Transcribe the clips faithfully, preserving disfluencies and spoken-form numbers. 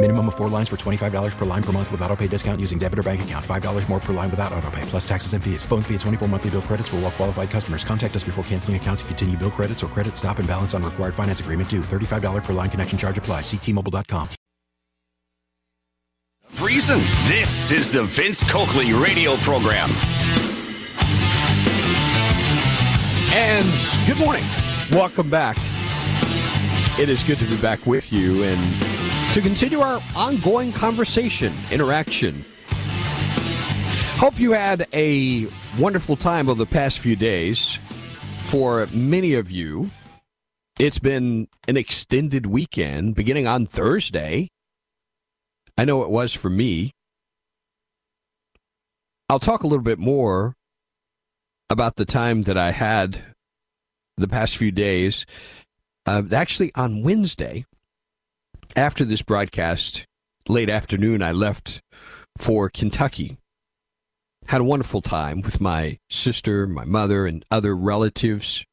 Minimum of four lines for twenty-five dollars per line per month with auto pay discount using debit or bank account. five dollars more per line without auto pay, plus taxes and fees. Phone fee at twenty-four monthly bill credits for all well qualified customers. Contact us before canceling account to continue bill credits or credit stop and balance on required finance agreement due. thirty-five dollars per line connection charge applies. See T Mobile dot com. Reason. This is the Vince Coakley radio program. And good morning. Welcome back. It is good to be back with you and to continue our ongoing conversation, interaction. Hope you had a wonderful time over the past few days. For many of you, it's been an extended weekend beginning on Thursday. I know it was for me. I'll talk a little bit more about the time that I had the past few days. Uh, actually, on Wednesday, after this broadcast, late afternoon, I left for Kentucky. Had a wonderful time with my sister, my mother, and other relatives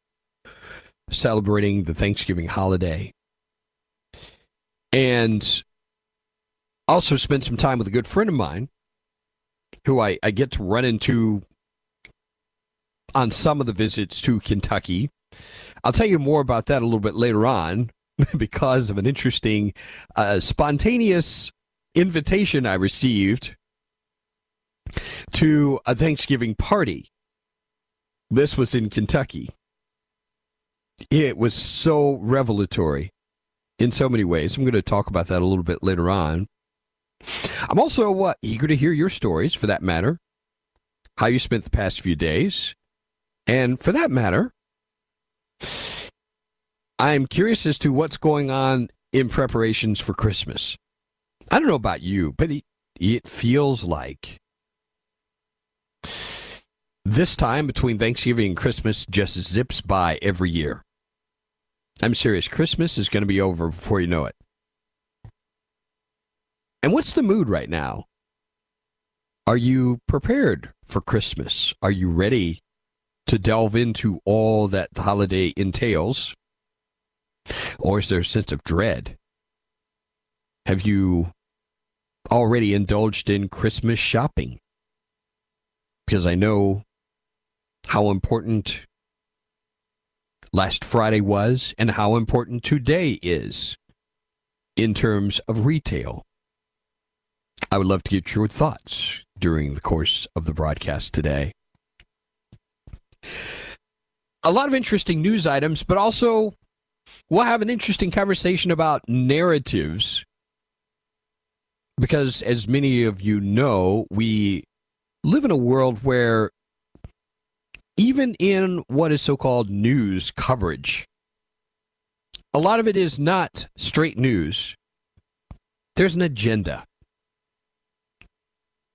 celebrating the Thanksgiving holiday. And also spent some time with a good friend of mine who I, I get to run into on some of the visits to Kentucky. I'll tell you more about that a little bit later on, because of an interesting, uh, spontaneous invitation I received to a Thanksgiving party. This was in Kentucky. It was so revelatory in so many ways. I'm going to talk about that a little bit later on. I'm also uh, eager to hear your stories, for that matter, how you spent the past few days, and for that matter, I'm curious as to what's going on in preparations for Christmas. I don't know about you, but it, it feels like this time between Thanksgiving and Christmas just zips by every year. I'm serious. Christmas is going to be over before you know it. And what's the mood right now? Are you prepared for Christmas? Are you ready to delve into all that the holiday entails? Or is there a sense of dread? Have you already indulged in Christmas shopping? Because I know how important last Friday was and how important today is in terms of retail. I would love to get your thoughts during the course of the broadcast today. A lot of interesting news items, but also we'll have an interesting conversation about narratives, because as many of you know, we live in a world where even in what is so-called news coverage, a lot of it is not straight news. There's an agenda.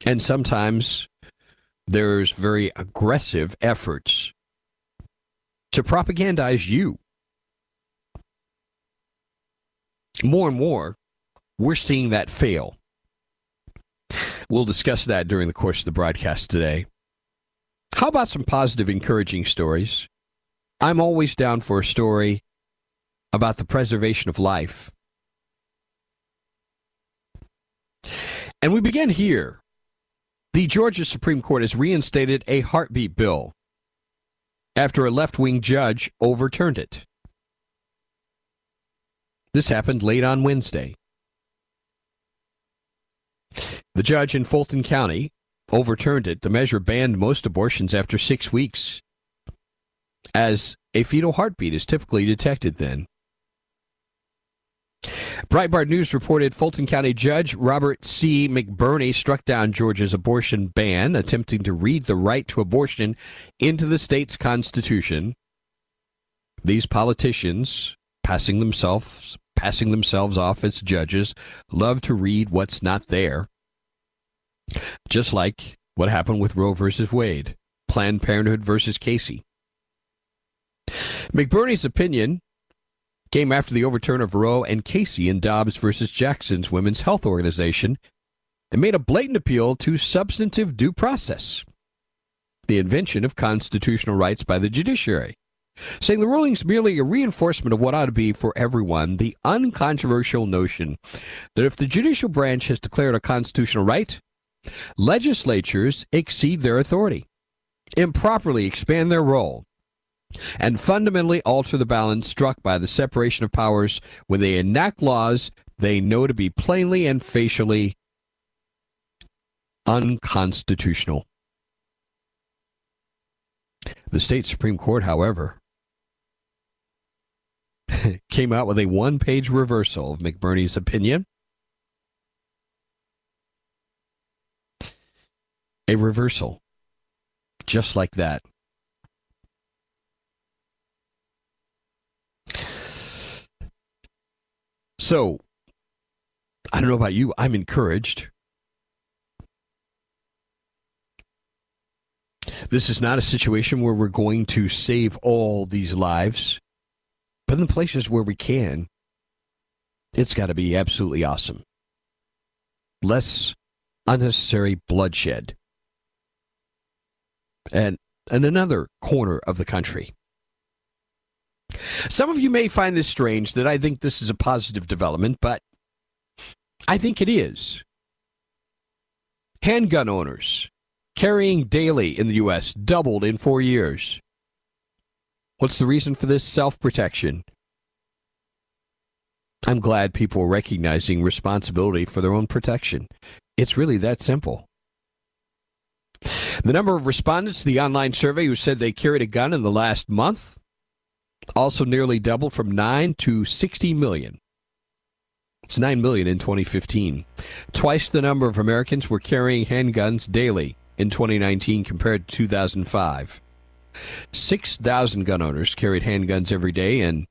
And sometimes there's very aggressive efforts to propagandize you. More and more, we're seeing that fail. We'll discuss that during the course of the broadcast today. How about some positive, encouraging stories? I'm always down for a story about the preservation of life. And we begin here. The Georgia Supreme Court has reinstated a heartbeat bill after a left-wing judge overturned it. This happened late on Wednesday. The judge in Fulton County overturned it. The measure banned most abortions after six weeks as a fetal heartbeat is typically detected then. Breitbart News reported Fulton County Judge Robert C. McBurney struck down Georgia's abortion ban, attempting to read the right to abortion into the state's constitution. These politicians, passing themselves, passing themselves off as judges, love to read what's not there. Just like what happened with Roe v. Wade, Planned Parenthood v. Casey. McBurney's opinion came after the overturn of Roe and Casey in Dobbs v. Jackson Women's Health Organization and made a blatant appeal to substantive due process, the invention of constitutional rights by the judiciary, saying the ruling's merely a reinforcement of what ought to be for everyone, the uncontroversial notion that if the judicial branch has declared a constitutional right, legislatures exceed their authority, improperly expand their role, and fundamentally alter the balance struck by the separation of powers when they enact laws they know to be plainly and facially unconstitutional. The state Supreme Court, however, came out with a one-page reversal of McBurney's opinion. A reversal, just like that. So, I don't know about you, I'm encouraged. This is not a situation where we're going to save all these lives, but in the places where we can, it's got to be absolutely awesome. Less unnecessary bloodshed. And in another corner of the country. Some of you may find this strange that I think this is a positive development, but I think it is. Handgun owners carrying daily in the U S doubled in four years. What's the reason for this? Self-protection. I'm glad people are recognizing responsibility for their own protection. It's really that simple. The number of respondents to the online survey who said they carried a gun in the last month also nearly doubled from nine to sixty million. It's nine million in twenty fifteen. Twice the number of Americans were carrying handguns daily in twenty nineteen compared to two thousand five. six thousand gun owners carried handguns every day in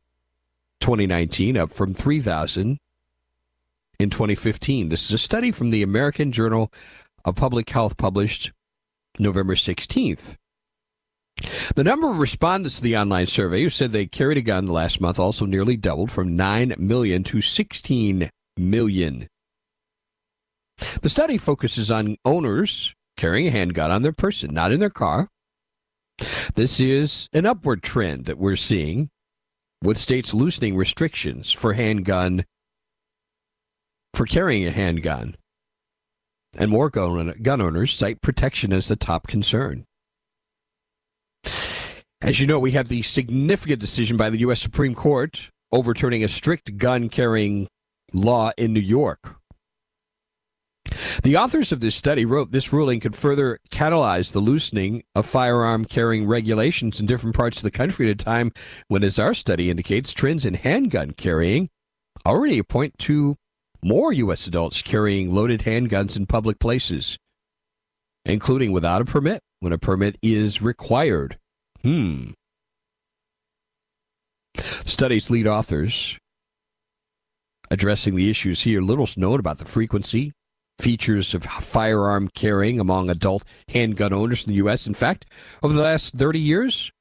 twenty nineteen, up from three thousand in twenty fifteen. This is a study from the American Journal of Public Health published November sixteenth. The number of respondents to the online survey who said they carried a gun last month also nearly doubled from nine million to sixteen million. The study focuses on owners carrying a handgun on their person, not in their car. This is an upward trend that we're seeing, with states loosening restrictions for handgun, for carrying a handgun. And more gun, gun owners cite protection as the top concern. As you know, we have the significant decision by the U S Supreme Court overturning a strict gun-carrying law in New York. The authors of this study wrote this ruling could further catalyze the loosening of firearm-carrying regulations in different parts of the country at a time when, as our study indicates, trends in handgun carrying already point to more U S adults carrying loaded handguns in public places, including without a permit, when a permit is required. Hmm. The study's lead authors addressing the issues here, little's known about the frequency, features of firearm carrying among adult handgun owners in the U S. In fact, over the last thirty years,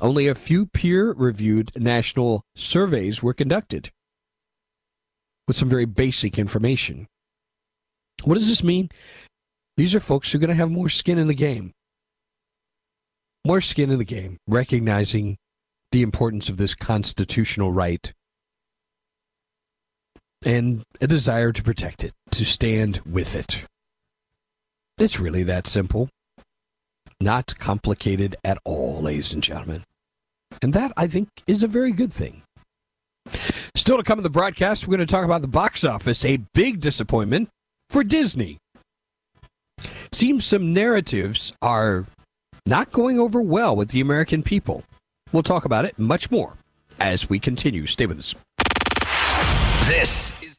only a few peer-reviewed national surveys were conducted with some very basic information. What does this mean? These are folks who are going to have more skin in the game. More skin in the game, recognizing the importance of this constitutional right and a desire to protect it, to stand with it. It's really that simple. Not complicated at all, ladies and gentlemen. And that, I think, is a very good thing. Still to come in the broadcast, we're going to talk about the box office, a big disappointment for Disney. Seems some narratives are not going over well with the American people. We'll talk about it much more as we continue. Stay with us. This is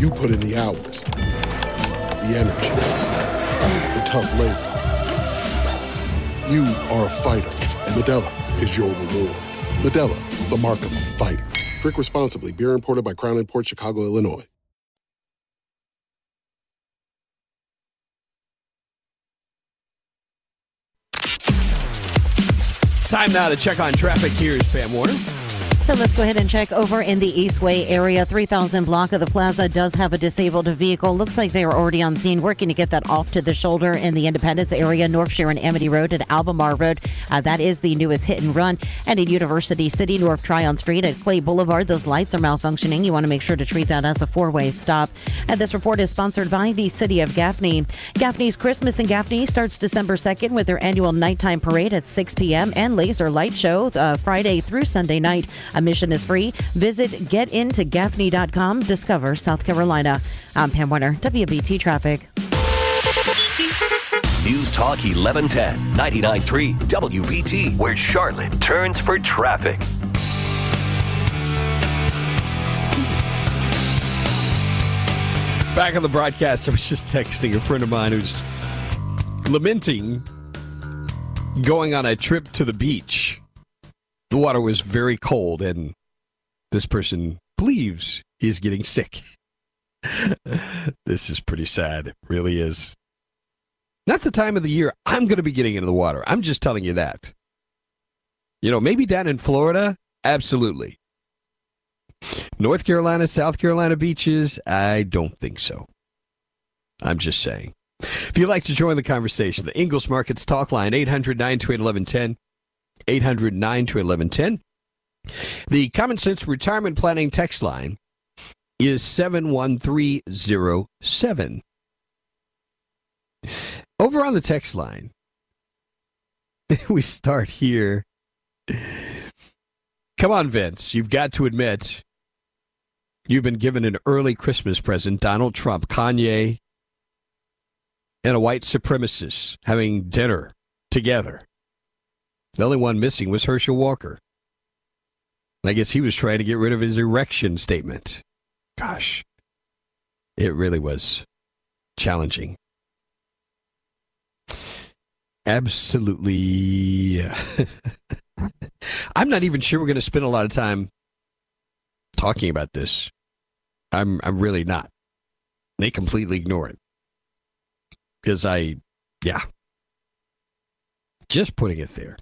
You put in the hours, the energy, the tough labor. You are a fighter, and Medella is your reward. Medella, the mark of a fighter. Drink responsibly. Beer imported by Crown Import, Chicago, Illinois. Time now to check on traffic. Here is Pam Warner. So let's go ahead and check over in the Eastway area. three thousand block of the plaza does have a disabled vehicle. Looks like they were already on scene working to get that off to the shoulder in the Independence area, North Sharon Amity Road and Albemarle Road. Uh, that is the newest hit and run. And in University City, North Tryon Street at Clay Boulevard, those lights are malfunctioning. You want to make sure to treat that as a four-way stop. And this report is sponsored by the City of Gaffney. Gaffney's Christmas in Gaffney starts December second with their annual nighttime parade at six p.m. and laser light show uh, Friday through Sunday night. Admission is free. Visit Get Into Gaffney dot com. Discover South Carolina. I'm Pam Warner, W B T Traffic. News Talk eleven ten, ninety-nine point three W B T, where Charlotte turns for traffic. Back on the broadcast, I was just texting a friend of mine who's lamenting going on a trip to the beach. The water was very cold, and this person believes he is getting sick. This is pretty sad. It really is. Not the time of the year I'm going to be getting into the water. I'm just telling you that. You know, maybe down in Florida, absolutely. North Carolina, South Carolina beaches, I don't think so. I'm just saying. If you'd like to join the conversation, the Ingles Markets Talk Line, eight hundred nine two eight one one one zero. eight hundred nine two one one one zero. The Common Sense Retirement Planning text line is seven one three zero seven. Over on the text line, we start here. Come on, Vince. You've got to admit you've been given an early Christmas present. Donald Trump, Kanye, and a white supremacist having dinner together. The only one missing was Herschel Walker. And I guess he was trying to get rid of his erection statement. Gosh, it really was challenging. Absolutely. I'm not even sure we're going to spend a lot of time talking about this. I'm I'm really not. They completely ignore it. Because I, yeah. Just putting it there.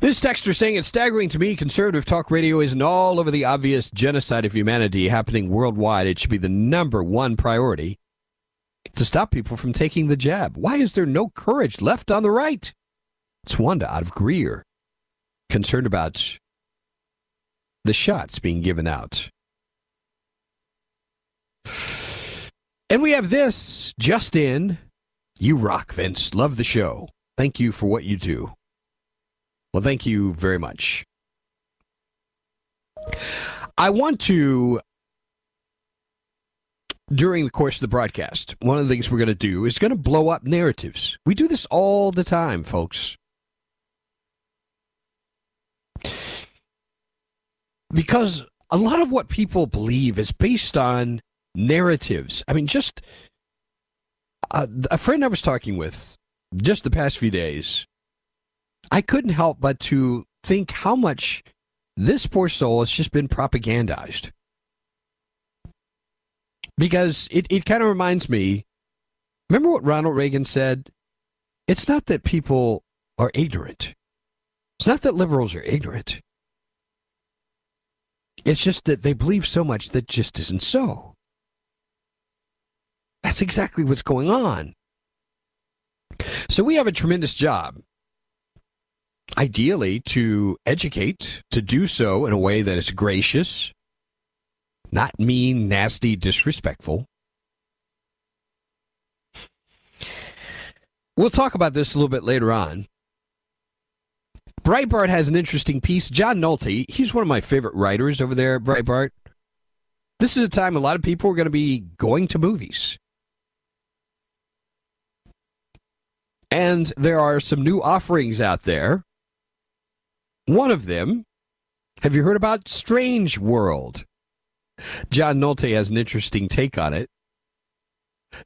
This texter saying, it's staggering to me conservative talk radio isn't all over the obvious genocide of humanity happening worldwide. It should be the number one priority to stop people from taking the jab. Why is there no courage left on the right? It's Wanda out of Greer, concerned about the shots being given out. And we have this just in. You rock, Vince. Love the show. Thank you for what you do. Well, thank you very much. I want to during the course of the broadcast, one of the things we're going to do is going to blow up narratives. We do this all the time, folks. Because a lot of what people believe is based on narratives. I mean, just a, a friend I was talking with just the past few days, I couldn't help but to think how much this poor soul has just been propagandized. Because it, it kind of reminds me, remember what Ronald Reagan said? It's not that people are ignorant. It's not that liberals are ignorant. It's just that they believe so much that just isn't so. That's exactly what's going on. So we have a tremendous job, ideally, to educate, to do so in a way that is gracious, not mean, nasty, disrespectful. We'll talk about this a little bit later on. Breitbart has an interesting piece. John Nolte, he's one of my favorite writers over there at Breitbart. This is a time a lot of people are going to be going to movies. And there are some new offerings out there. One of them, have you heard about Strange World? John Nolte has an interesting take on it.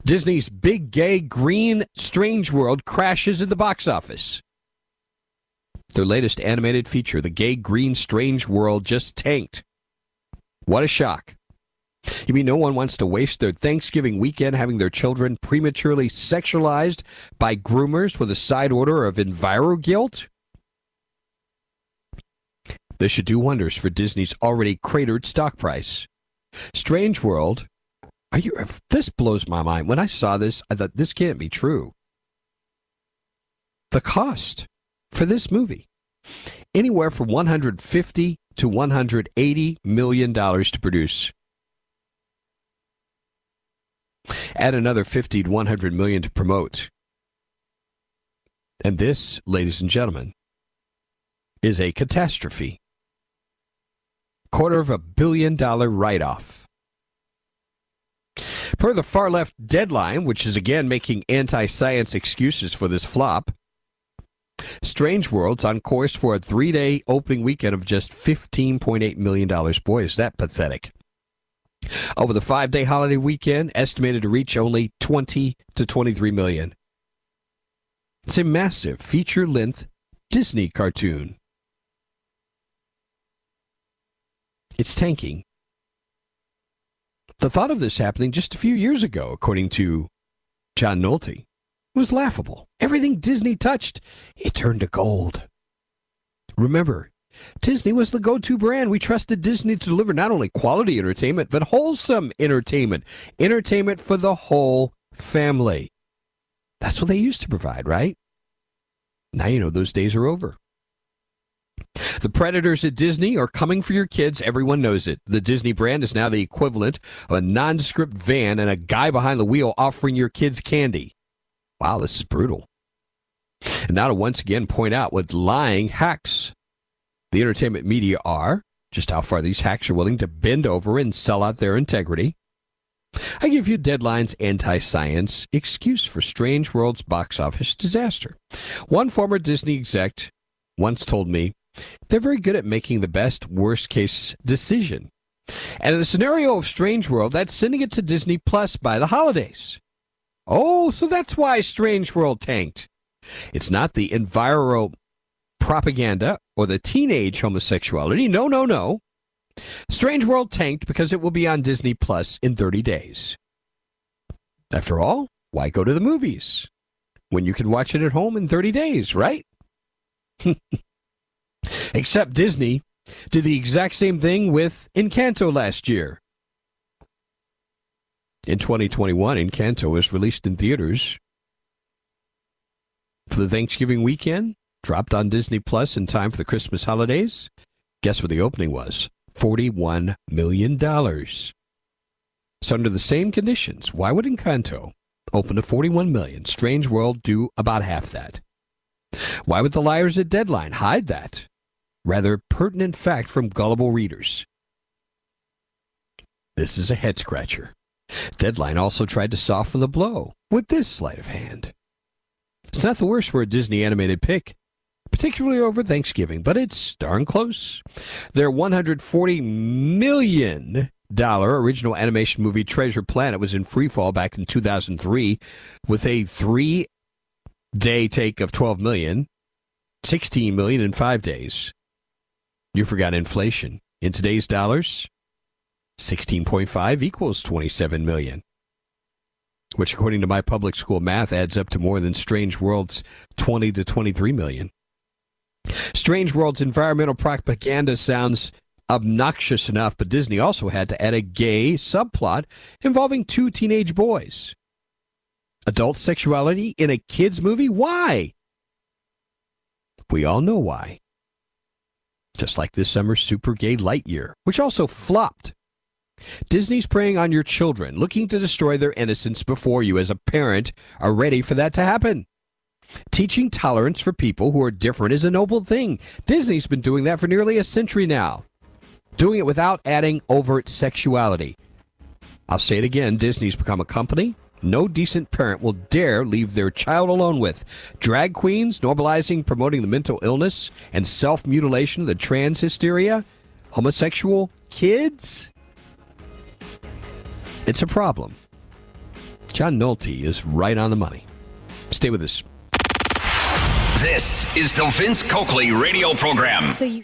Disney's big, gay, green Strange World crashes at the box office. Their latest animated feature, the gay, green Strange World, just tanked. What a shock. You mean no one wants to waste their Thanksgiving weekend having their children prematurely sexualized by groomers with a side order of enviro-guilt? This should do wonders for Disney's already cratered stock price. Strange World, are you? This blows my mind. When I saw this, I thought, this can't be true. The cost for this movie, anywhere from one hundred fifty to one hundred eighty million dollars to produce. Add another fifty to one hundred million dollars to promote. And this, ladies and gentlemen, is a catastrophe. Quarter of a billion dollar write-off. Per the far-left Deadline, which is again making anti-science excuses for this flop, Strange World's on course for a three-day opening weekend of just fifteen point eight million dollars. Boy, is that pathetic. Over the five-day holiday weekend, estimated to reach only twenty to twenty-three million. It's a massive feature-length Disney cartoon. It's tanking. The thought of this happening just a few years ago, according to John Nolte, was laughable. Everything Disney touched, it turned to gold. Remember, Disney was the go-to brand. We trusted Disney to deliver not only quality entertainment, but wholesome entertainment. Entertainment for the whole family. That's what they used to provide, right? Now you know those days are over. The predators at Disney are coming for your kids. Everyone knows it. The Disney brand is now the equivalent of a nondescript van and a guy behind the wheel offering your kids candy. Wow, this is brutal. And now to once again point out what lying hacks the entertainment media are, just how far these hacks are willing to bend over and sell out their integrity. I give you Deadline's anti-science excuse for Strange World's box office disaster. One former Disney exec once told me, they're very good at making the best worst-case decision. And in the scenario of Strange World, that's sending it to Disney Plus by the holidays. Oh, so that's why Strange World tanked. It's not the enviro propaganda or the teenage homosexuality. No, no, no. Strange World tanked because it will be on Disney Plus in thirty days. After all, why go to the movies when you can watch it at home in thirty days, right? Except Disney did the exact same thing with Encanto last year. In twenty twenty-one, Encanto was released in theaters for the Thanksgiving weekend, dropped on Disney Plus in time for the Christmas holidays. Guess what the opening was? forty-one million dollars. So under the same conditions, why would Encanto open to forty-one million dollars? Strange World do about half that. Why would the liars at Deadline hide that rather pertinent fact from gullible readers? This is a head-scratcher. Deadline also tried to soften the blow with this sleight of hand. It's not the worst for a Disney animated pick, particularly over Thanksgiving, but it's darn close. Their one hundred forty million dollars original animation movie Treasure Planet was in freefall back in two thousand three with a three-day take of twelve million dollars, sixteen million dollars in five days. You forgot inflation. In today's dollars, sixteen point five equals twenty-seven million dollars, which, according to my public school math, adds up to more than Strange World's twenty to twenty-three million dollars. Strange World's environmental propaganda sounds obnoxious enough, but Disney also had to add a gay subplot involving two teenage boys. Adult sexuality in a kids' movie? Why? We all know why. Just like this summer's super gay Lightyear, which also flopped. Disney's preying on your children, looking to destroy their innocence before you, as a parent, are ready for that to happen. Teaching tolerance for people who are different is a noble thing. Disney's been doing that for nearly a century now, doing it without adding overt sexuality. I'll say it again, Disney's become a company no decent parent will dare leave their child alone with. Drag queens, normalizing, promoting the mental illness and self-mutilation, the trans hysteria, homosexual kids. It's a problem. John Nolte is right on the money. Stay with us. This is the Vince Coakley radio program. So you.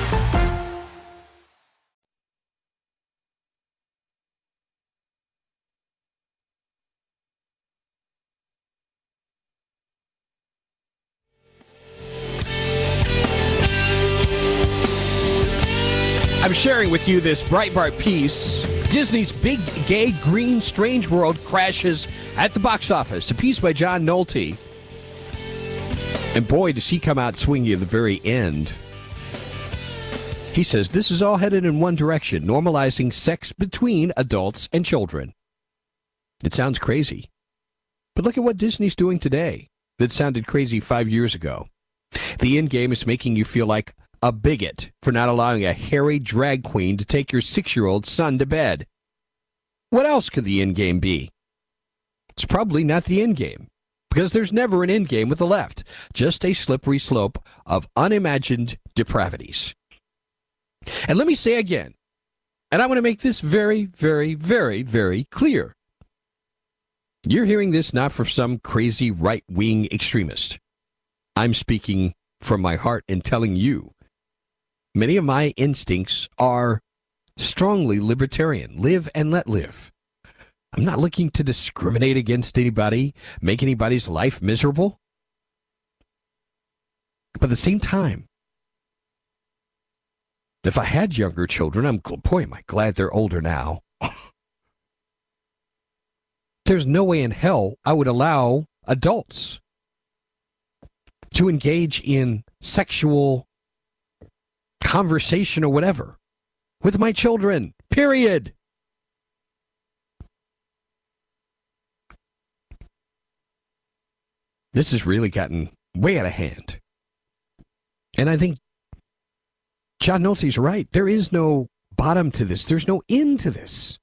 I'm sharing with you this Breitbart piece. Disney's Big Gay Green Strange World crashes at the box office. A piece by John Nolte. And boy, does he come out swinging at the very end. He says, this is all headed in one direction, normalizing sex between adults and children. It sounds crazy. But look at what Disney's doing today that sounded crazy five years ago. The end game is making you feel like a bigot for not allowing a hairy drag queen to take your six-year-old son to bed. What else could the end game be? It's probably not the end game, because there's never an end game with the left, just a slippery slope of unimagined depravities. And let me say again, and I want to make this very, very, very, very clear. You're hearing this not from some crazy right-wing extremist. I'm speaking from my heart and telling you, many of my instincts are strongly libertarian. Live and let live. I'm not looking to discriminate against anybody, make anybody's life miserable. But at the same time, if I had younger children, I'm, boy, am I glad they're older now. There's no way in hell I would allow adults to engage in sexual conversation or whatever with my children, period. This has really gotten way out of hand. And I think John Nolte's right. There is no bottom to this. There's no end to this.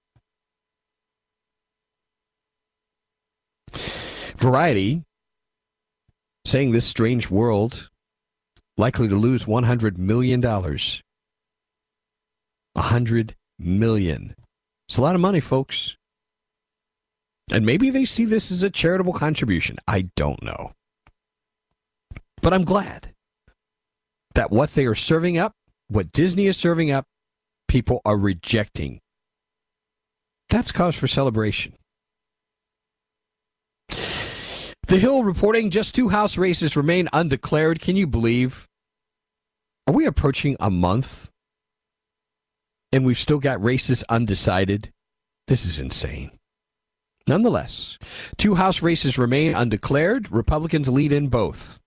Variety, saying this Strange World likely to lose one hundred million dollars. one hundred million dollars. It's a lot of money, folks. And maybe they see this as a charitable contribution. I don't know. But I'm glad that what they are serving up, what Disney is serving up, people are rejecting. That's cause for celebration. The Hill reporting just two House races remain undeclared. Can you believe? Are we approaching a month and we've still got races undecided? This is insane. Nonetheless, two House races remain undeclared. Republicans lead in both.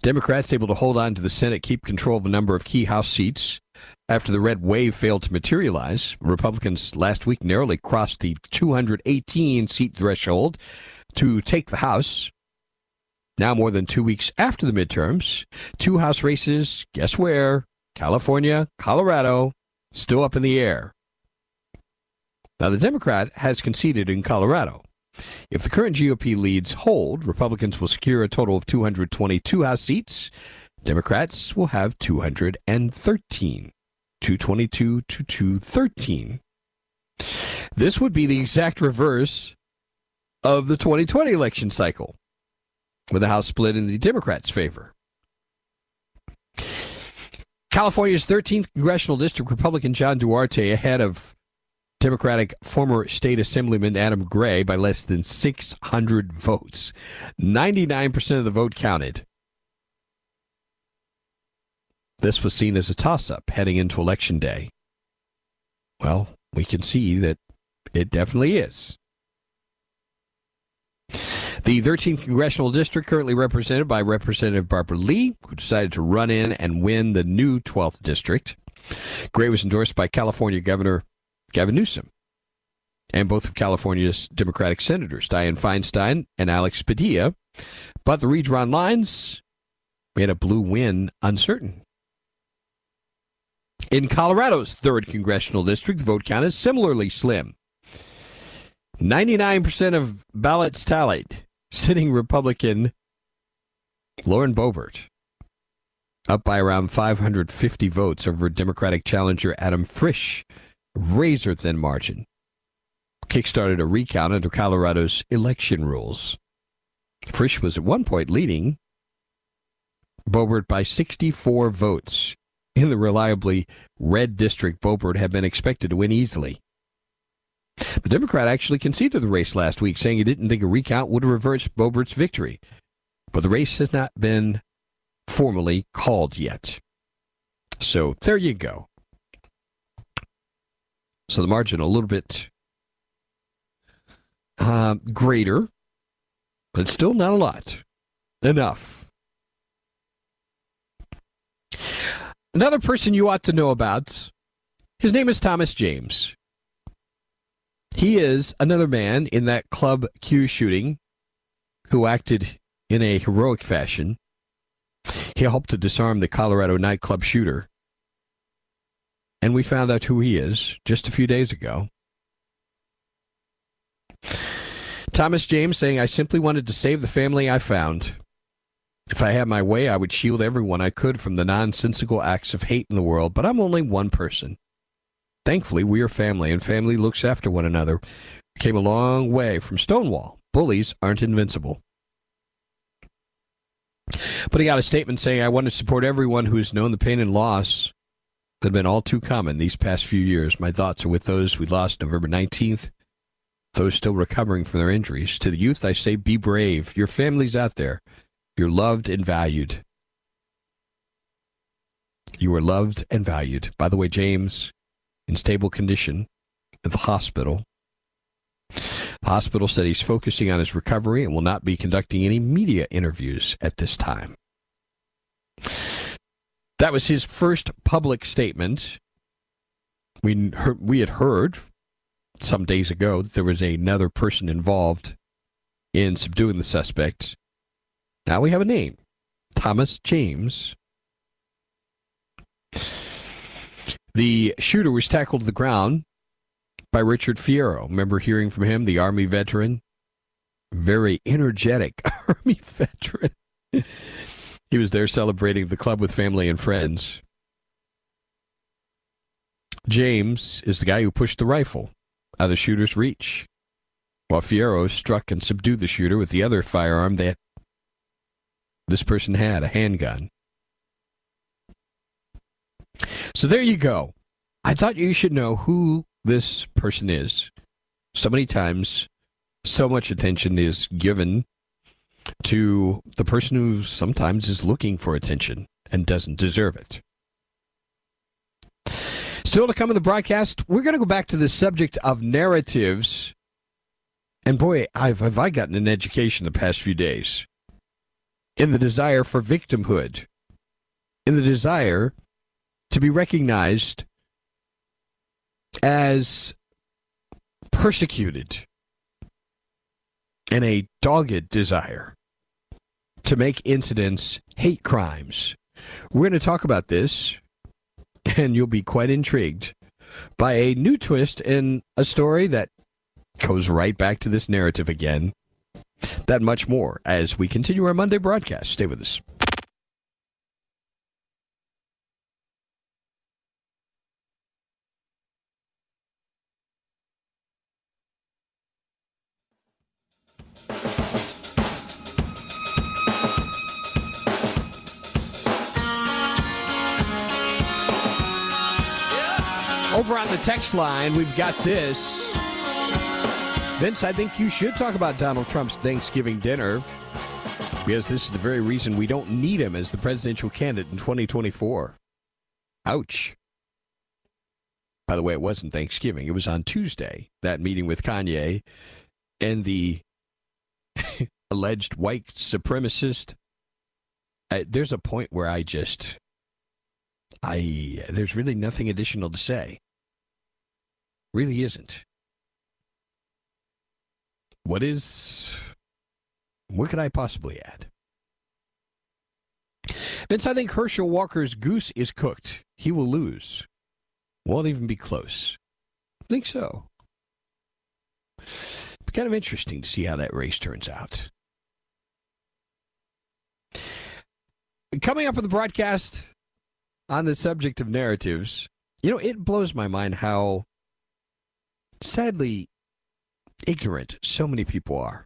Democrats able to hold on to the Senate, keep control of a number of key House seats after the red wave failed to materialize. Republicans last week narrowly crossed the two hundred eighteen seat threshold to take the House. Now, more than two weeks after the midterms, two House races, guess where? California, Colorado, still up in the air. Now, the Democrat has conceded in Colorado. If the current G O P leads hold, Republicans will secure a total of two hundred twenty-two House seats. Democrats will have two hundred thirteen, two twenty-two to two thirteen. This would be the exact reverse of the twenty twenty election cycle, with the House split in the Democrats' favor. California's thirteenth Congressional District Republican John Duarte ahead of Democratic former state assemblyman Adam Gray by less than six hundred votes. ninety-nine percent of the vote counted. This was seen as a toss-up heading into Election Day. Well, we can see that it definitely is. The thirteenth Congressional District, currently represented by Representative Barbara Lee, who decided to run in and win the new twelfth District. Gray was endorsed by California Governor Gavin Newsom, and both of California's Democratic senators, Dianne Feinstein and Alex Padilla. But the redrawn lines made a blue win uncertain. In Colorado's third Congressional District, the vote count is similarly slim. ninety-nine percent of ballots tallied. Sitting Republican Lauren Boebert, up by around five hundred fifty votes over Democratic challenger Adam Frisch. Razor-thin margin. Kickstarted a recount under Colorado's election rules. Frisch was at one point leading Boebert by sixty-four votes. In the reliably red district, Boebert had been expected to win easily. The Democrat actually conceded the race last week, saying he didn't think a recount would reverse Boebert's victory. But the race has not been formally called yet. So there you go. So the margin a little bit uh, greater, but it's still not a lot. Enough. Another person you ought to know about, his name is Thomas James. He is another man in that Club Q shooting who acted in a heroic fashion. He helped to disarm the Colorado nightclub shooter. And we found out who he is just a few days ago. Thomas James saying, "I simply wanted to save the family I found. If I had my way, I would shield everyone I could from the nonsensical acts of hate in the world, but I'm only one person. Thankfully, we are family, and family looks after one another. We came a long way from Stonewall. Bullies aren't invincible." But he got a statement saying, "I want to support everyone who has known the pain and loss that have been all too common these past few years. My thoughts are with those we lost November nineteenth, those still recovering from their injuries. To the youth, I say, be brave. Your family's out there. You're loved and valued." You are loved and valued. By the way, James, in stable condition at the hospital. The hospital said he's focusing on his recovery and will not be conducting any media interviews at this time. That was his first public statement. We heard, we had heard some days ago that there was another person involved in subduing the suspect. Now we have a name, Thomas James. The shooter was tackled to the ground by Richard Fierro. Remember hearing from him, the Army veteran? Very energetic Army veteran. He was there celebrating the club with family and friends. James is the guy who pushed the rifle out of the shooter's reach, while Fierro struck and subdued the shooter with the other firearm that this person had, a handgun. So there you go. I thought you should know who this person is. So many times, so much attention is given to the person who sometimes is looking for attention and doesn't deserve it. Still to come in the broadcast, we're going to go back to the subject of narratives. And boy, I've, have I gotten an education the past few days in the desire for victimhood, in the desire to be recognized as persecuted, and a dogged desire to make incidents hate crimes. We're going to talk about this, and you'll be quite intrigued by a new twist in a story that goes right back to this narrative again. That much more as we continue our Monday broadcast. Stay with us. Over on the text line, we've got this. Vince, I think you should talk about Donald Trump's Thanksgiving dinner, because this is the very reason we don't need him as the presidential candidate in twenty twenty-four. Ouch. By the way, it wasn't Thanksgiving. It was on Tuesday, that meeting with Kanye and the alleged white supremacist. Uh, there's a point where I just, I, there's really nothing additional to say. Really isn't. What is, what could I possibly add? Vince, I think Herschel Walker's goose is cooked. He will lose. Won't even be close. I think so. It'd be kind of interesting to see how that race turns out. Coming up on the broadcast on the subject of narratives, you know, it blows my mind how sadly ignorant so many people are.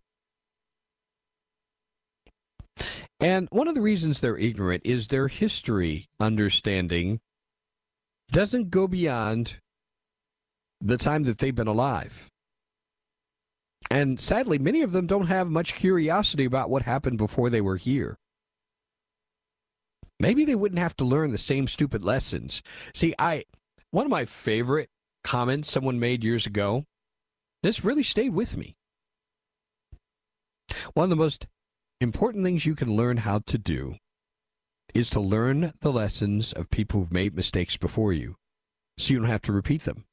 And one of the reasons they're ignorant is their history understanding doesn't go beyond the time that they've been alive. And sadly, many of them don't have much curiosity about what happened before they were here. Maybe they wouldn't have to learn the same stupid lessons. See, I one of my favorite comments someone made years ago, this really stayed with me. One of the most important things you can learn how to do is to learn the lessons of people who've made mistakes before you, so you don't have to repeat them.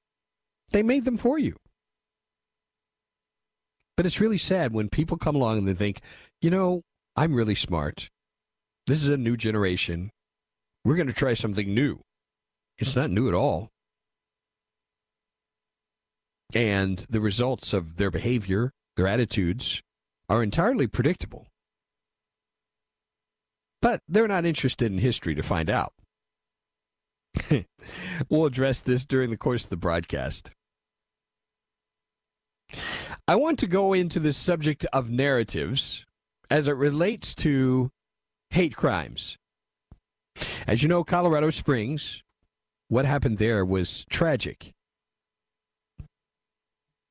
They made them for you. But it's really sad when people come along and they think, you know, I'm really smart. This is a new generation. We're going to try something new. It's not new at all. And the results of their behavior, their attitudes, are entirely predictable. But they're not interested in history to find out. We'll address this during the course of the broadcast. I want to go into the subject of narratives as it relates to hate crimes. As you know, Colorado Springs, what happened there was tragic.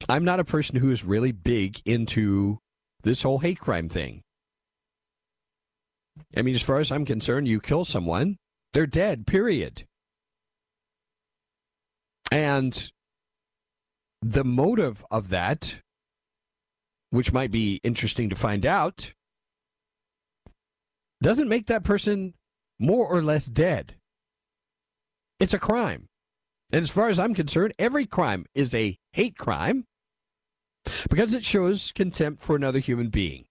I'm not a person who is really big into this whole hate crime thing. I mean, as far as I'm concerned, you kill someone, they're dead, period. And the motive of that, which might be interesting to find out, doesn't make that person more or less dead. It's a crime. And as far as I'm concerned, every crime is a hate crime, because it shows contempt for another human being.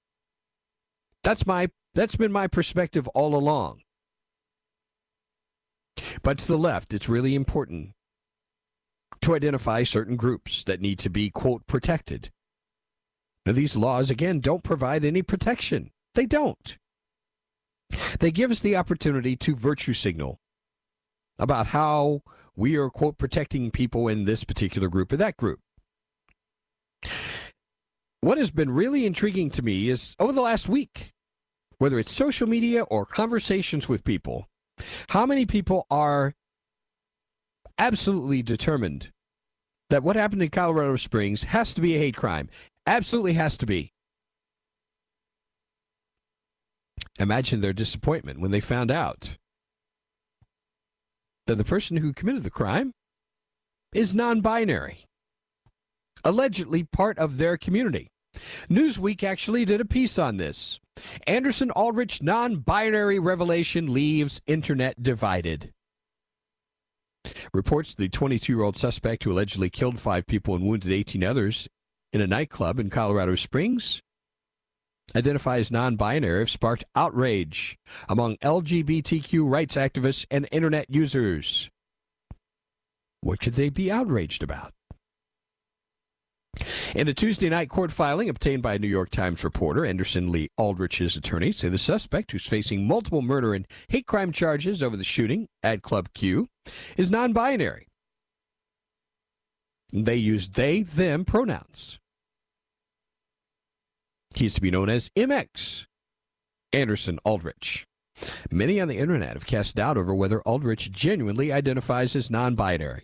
That's my that's been my perspective all along. But to the left, it's really important to identify certain groups that need to be, quote, protected. Now, these laws, again, don't provide any protection. They don't. They give us the opportunity to virtue signal about how we are, quote, protecting people in this particular group or that group. What has been really intriguing to me is over the last week, whether it's social media or conversations with people, how many people are absolutely determined that what happened in Colorado Springs has to be a hate crime. Absolutely has to be. Imagine their disappointment when they found out that the person who committed the crime is non-binary, allegedly part of their community. Newsweek actually did a piece on this. Anderson Aldrich non-binary revelation leaves internet divided. Reports the twenty-two-year-old suspect who allegedly killed five people and wounded eighteen others in a nightclub in Colorado Springs identifies non-binary have sparked outrage among L G B T Q rights activists and internet users. What could they be outraged about? In a Tuesday night court filing obtained by a New York Times reporter, Anderson Lee Aldrich's attorney say the suspect, who's facing multiple murder and hate crime charges over the shooting at Club Q, is non-binary. They use they, them pronouns. He is to be known as M X, Anderson Aldrich. Many on the internet have cast doubt over whether Aldrich genuinely identifies as non-binary,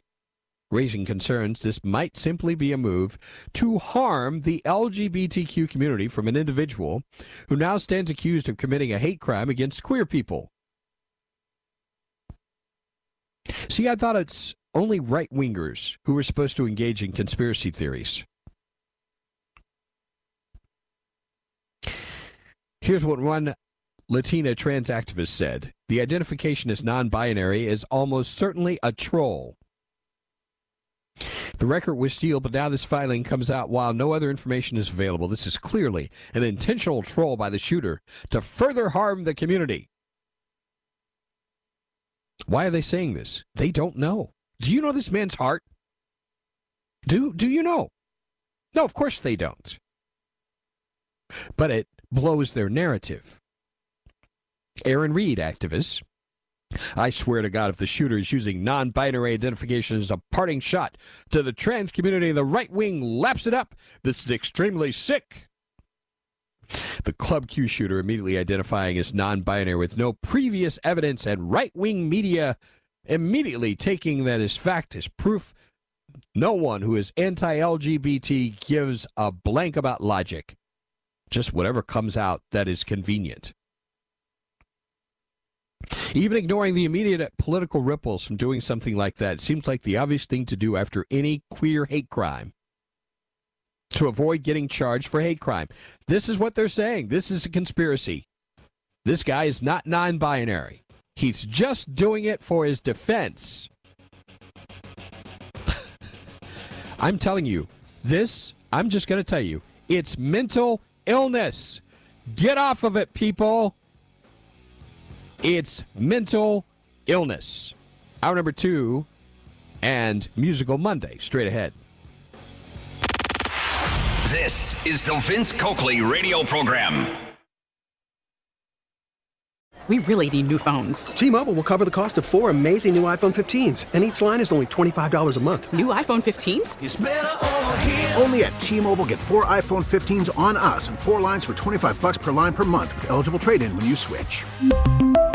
raising concerns this might simply be a move to harm the L G B T Q community from an individual who now stands accused of committing a hate crime against queer people. See, I thought it's only right-wingers who were supposed to engage in conspiracy theories. Here's what one Latina trans activist said. The identification as non-binary is almost certainly a troll. The record was sealed, but now this filing comes out while no other information is available. This is clearly an intentional troll by the shooter to further harm the community. Why are they saying this? They don't know. Do you know this man's heart? Do, do you know? No, of course they don't. But it blows their narrative. Aaron Reed, activist. I swear to God, if the shooter is using non-binary identification as a parting shot to the trans community, the right wing laps it up. This is extremely sick. The Club Q shooter immediately identifying as non-binary with no previous evidence, and right-wing media immediately taking that as fact, as proof. No one who is anti-L G B T gives a blank about logic. Just whatever comes out that is convenient. Even ignoring the immediate political ripples from doing something like that seems like the obvious thing to do after any queer hate crime, to avoid getting charged for hate crime. This is what they're saying. This is a conspiracy. This guy is not non-binary. He's just doing it for his defense. I'm telling you, this, I'm just going to tell you, it's mental illness. Get off of it, people. It's mental illness. Hour number two and Musical Monday straight ahead. This is the Vince Coakley radio program. We really need new phones. T-Mobile will cover the cost of four amazing new iPhone fifteens, and each line is only twenty-five dollars a month. New iPhone fifteens? It's better over here. Only at T-Mobile, get four iPhone fifteens on us and four lines for twenty-five dollars per line per month with eligible trade-in when you switch.